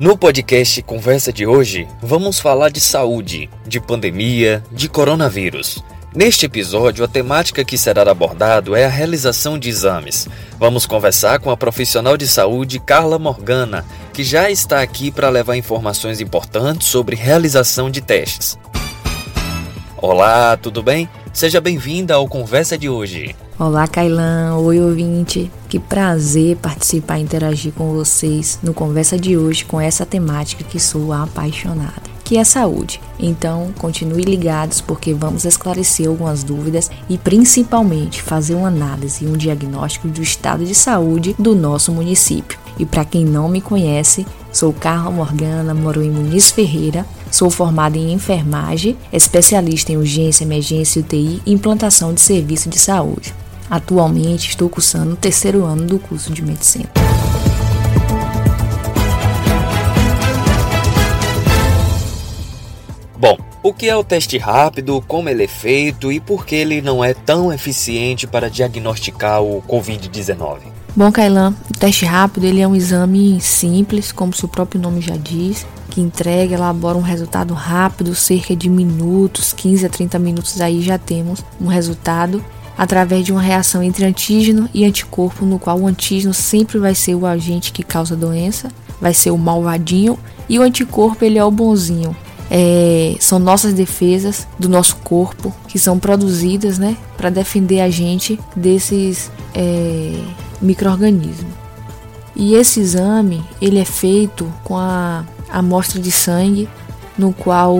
No podcast Conversa de hoje, vamos falar de saúde, de pandemia, de coronavírus. Neste episódio, a temática que será abordada é a realização de exames. Vamos conversar com a profissional de saúde Carla Morgana, que já está aqui para levar informações importantes sobre realização de testes. Olá, tudo bem? Seja bem-vinda ao Conversa de hoje. Olá, Cailan. Oi, ouvinte. Que prazer participar e interagir com vocês no Conversa de hoje com essa temática que sou apaixonada, que é saúde. Então, continue ligados porque vamos esclarecer algumas dúvidas e, principalmente, fazer uma análise e um diagnóstico do estado de saúde do nosso município. E para quem não me conhece, sou Carla Morgana, moro em Muniz Ferreira. Sou formada em enfermagem, especialista em urgência, emergência, UTI e implantação de serviço de saúde. Atualmente estou cursando o 3º ano do curso de medicina. Bom, o que é o teste rápido, como ele é feito e por que ele não é tão eficiente para diagnosticar o COVID-19? Bom, Cailan, o teste rápido ele é um exame simples, como seu próprio nome já diz, que entrega, elabora um resultado rápido, cerca de minutos, 15 a 30 minutos, aí já temos um resultado através de uma reação entre antígeno e anticorpo, no qual o antígeno sempre vai ser o agente que causa a doença, vai ser o malvadinho, e o anticorpo ele é o bonzinho. São nossas defesas do nosso corpo que são produzidas, né, para defender a gente desses micro-organismos. E esse exame ele é feito com a amostra de sangue, no qual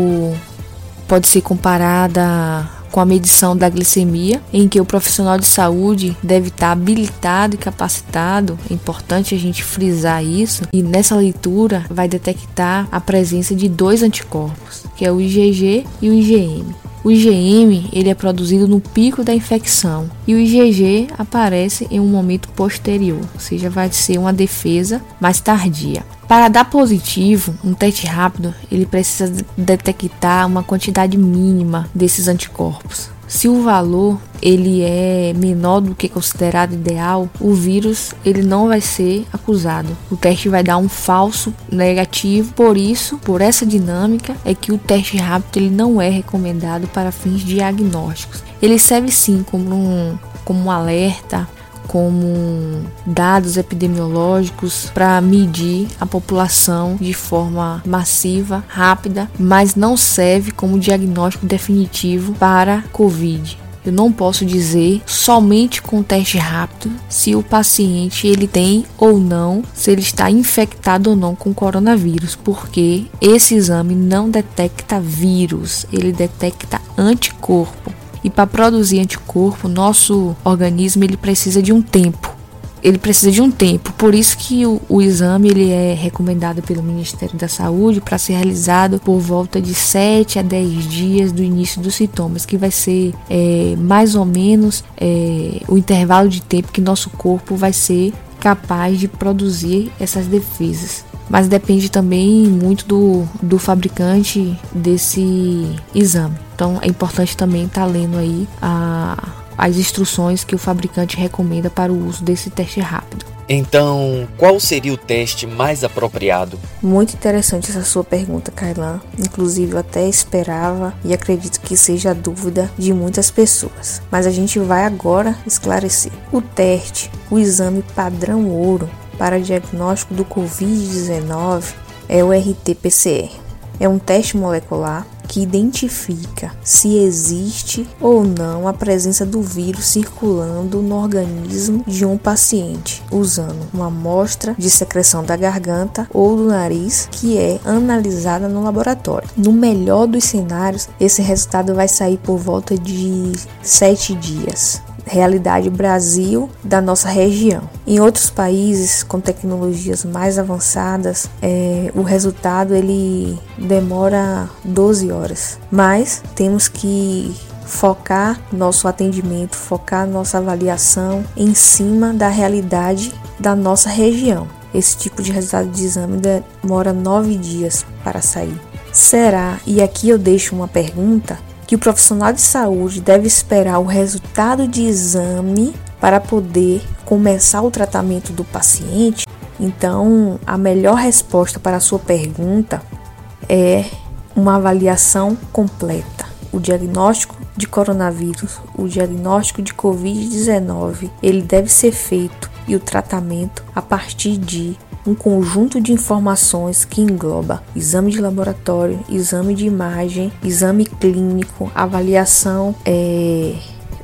pode ser comparada com a medição da glicemia, em que o profissional de saúde deve estar habilitado e capacitado. É importante a gente frisar isso. E nessa leitura vai detectar a presença de 2 anticorpos, que é o IgG e o IgM. O IgM ele é produzido no pico da infecção e o IgG aparece em um momento posterior, ou seja, vai ser uma defesa mais tardia. Para dar positivo, um teste rápido ele precisa detectar uma quantidade mínima desses anticorpos. Se o valor ele é menor do que considerado ideal, o vírus ele não vai ser acusado. O teste vai dar um falso negativo. Por isso, por essa dinâmica, é que o teste rápido ele não é recomendado para fins diagnósticos. Ele serve sim como um alerta, como dados epidemiológicos para medir a população de forma massiva, rápida, mas não serve como diagnóstico definitivo para COVID. Eu não posso dizer somente com teste rápido se o paciente ele tem ou não, se ele está infectado ou não com coronavírus, porque esse exame não detecta vírus, ele detecta anticorpo. E para produzir anticorpo, nosso organismo ele precisa de um tempo. Por isso que o exame ele é recomendado pelo Ministério da Saúde para ser realizado por volta de 7 a 10 dias do início dos sintomas, que vai ser mais ou menos o intervalo de tempo que nosso corpo vai ser capaz de produzir essas defesas. Mas depende também muito do fabricante desse exame. Então é importante também estar lendo aí as instruções que o fabricante recomenda para o uso desse teste rápido. Então, qual seria o teste mais apropriado? Muito interessante essa sua pergunta, Cailan. Inclusive, eu até esperava e acredito que seja a dúvida de muitas pessoas. Mas a gente vai agora esclarecer. O teste, o exame padrão ouro para diagnóstico do COVID-19 é o RT-PCR. É um teste molecular que identifica se existe ou não a presença do vírus circulando no organismo de um paciente, usando uma amostra de secreção da garganta ou do nariz que é analisada no laboratório. No melhor dos cenários, esse resultado vai sair por volta de 7 dias. Realidade Brasil, da nossa região. Em outros países com tecnologias mais avançadas, o resultado ele demora 12 horas, mas temos que focar nosso atendimento, focar nossa avaliação em cima da realidade da nossa região. Esse tipo de resultado de exame demora 9 dias para sair. Será, e aqui eu deixo uma pergunta, que o profissional de saúde deve esperar o resultado de exame para poder começar o tratamento do paciente? Então, a melhor resposta para a sua pergunta é uma avaliação completa. O diagnóstico de coronavírus, o diagnóstico de COVID-19, ele deve ser feito e o tratamento a partir de um conjunto de informações que engloba exame de laboratório, exame de imagem, exame clínico, avaliação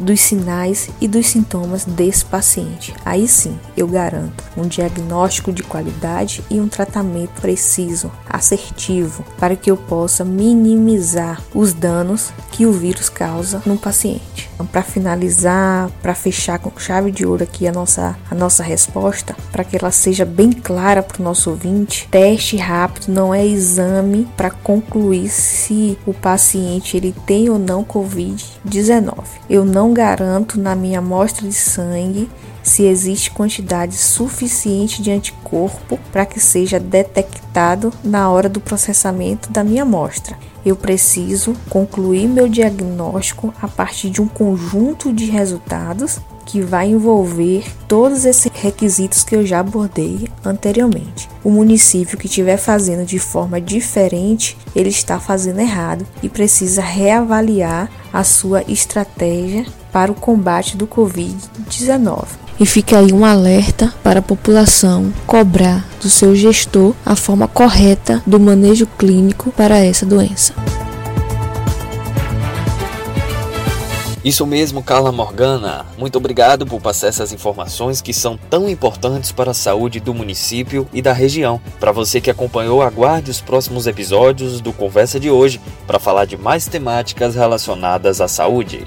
dos sinais e dos sintomas desse paciente. Aí sim, eu garanto um diagnóstico de qualidade e um tratamento preciso, assertivo, para que eu possa minimizar os danos que o vírus causa no paciente. Então, para finalizar, para fechar com chave de ouro aqui a nossa resposta, para que ela seja bem clara para o nosso ouvinte, teste rápido não é exame para concluir se o paciente ele tem ou não COVID-19. Eu não garanto na minha amostra de sangue se existe quantidade suficiente de anticorpo para que seja detectado na hora do processamento da minha amostra. Eu preciso concluir meu diagnóstico a partir de um conjunto de resultados que vai envolver todos esses requisitos que eu já abordei anteriormente. O município que estiver fazendo de forma diferente, ele está fazendo errado e precisa reavaliar a sua estratégia para o combate do COVID-19. E fica aí um alerta para a população cobrar do seu gestor a forma correta do manejo clínico para essa doença. Isso mesmo, Carla Morgana. Muito obrigado por passar essas informações que são tão importantes para a saúde do município e da região. Para você que acompanhou, aguarde os próximos episódios do Conversa de Hoje para falar de mais temáticas relacionadas à saúde.